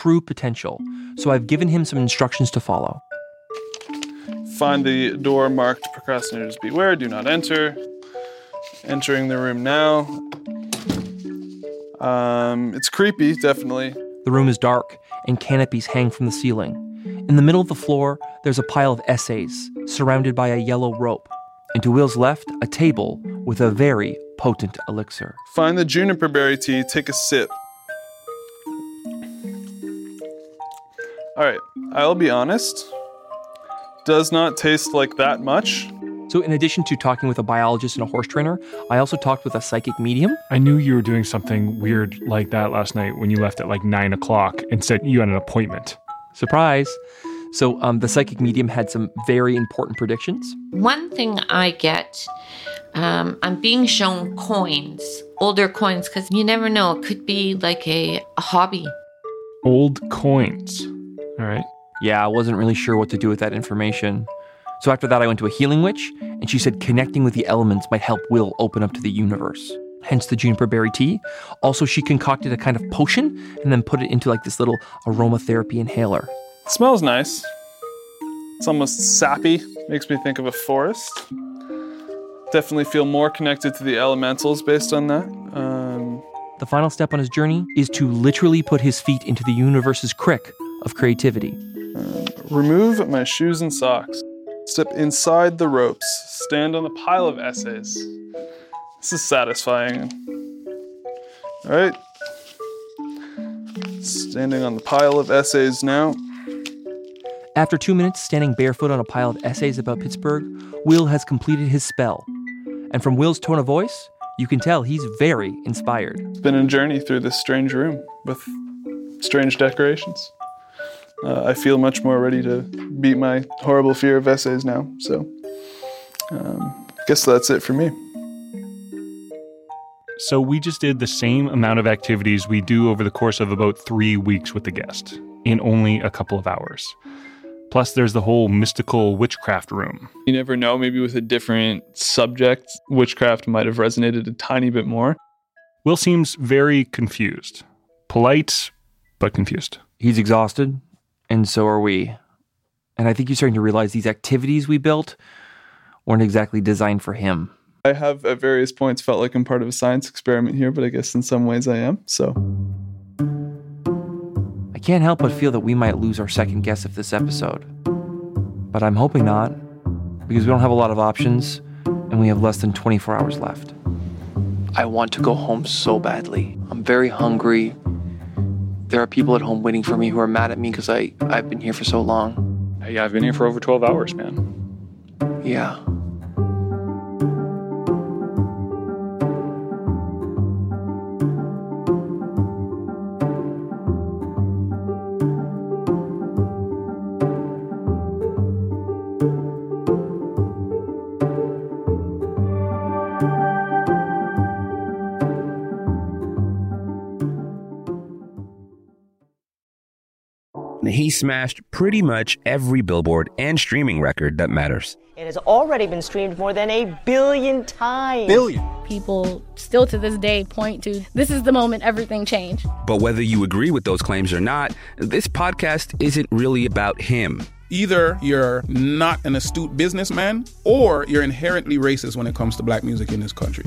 true potential, so I've given him some instructions to follow. Find the door marked Procrastinators Beware, do not enter. Entering the room now. It's creepy, definitely. The room is dark, and canopies hang from the ceiling. In the middle of the floor, there's a pile of essays, surrounded by a yellow rope. And to Will's left, a table with a very potent elixir. Find the juniper berry tea, take a sip. All right, I'll be honest. Does not taste like that much. So in addition to talking with a biologist and a horse trainer, I also talked with a psychic medium. I knew you were doing something weird like that last night when you left at like 9 o'clock and said you had an appointment. Surprise. So the psychic medium had some very important predictions. One thing I get, I'm being shown coins, older coins, because you never know. It could be like a hobby. Old coins. All right. Yeah, I wasn't really sure what to do with that information. So after that, I went to a healing witch, and she said connecting with the elements might help Will open up to the universe. Hence the juniper berry tea. Also, she concocted a kind of potion and then put it into like this little aromatherapy inhaler. It smells nice. It's almost sappy. Makes me think of a forest. Definitely feel more connected to the elementals based on that. The final step on his journey is to literally put his feet into the universe's crick of creativity. Remove my shoes and socks. Step inside the ropes. Stand on the pile of essays. This is satisfying. All right. Standing on the pile of essays now. After 2 minutes standing barefoot on a pile of essays about Pittsburgh, Will has completed his spell. And from Will's tone of voice, you can tell he's very inspired. It's been a journey through this strange room with strange decorations. I feel much more ready to beat my horrible fear of essays now. So I guess that's it for me. So we just did the same amount of activities we do over the course of about 3 weeks with the guest in only a couple of hours. Plus, there's the whole mystical witchcraft room. You never know, maybe with a different subject, witchcraft might have resonated a tiny bit more. Will seems very confused. Polite, but confused. He's exhausted, and so are we. And I think he's starting to realize these activities we built weren't exactly designed for him. I have at various points felt like I'm part of a science experiment here, but I guess in some ways I am, so... I can't help but feel that we might lose our second guest of this episode. But I'm hoping not, because we don't have a lot of options, and we have less than 24 hours left. I want to go home so badly. I'm very hungry. There are people at home waiting for me who are mad at me because I've been here for so long. Hey, I've been here for over 12 hours, man. Yeah. He smashed pretty much every billboard and streaming record that matters. It has already been streamed more than 1 billion times. Billion. People still to this day point to, this is the moment everything changed. But whether you agree with those claims or not, this podcast isn't really about him. Either you're not an astute businessman or you're inherently racist when it comes to black music in this country.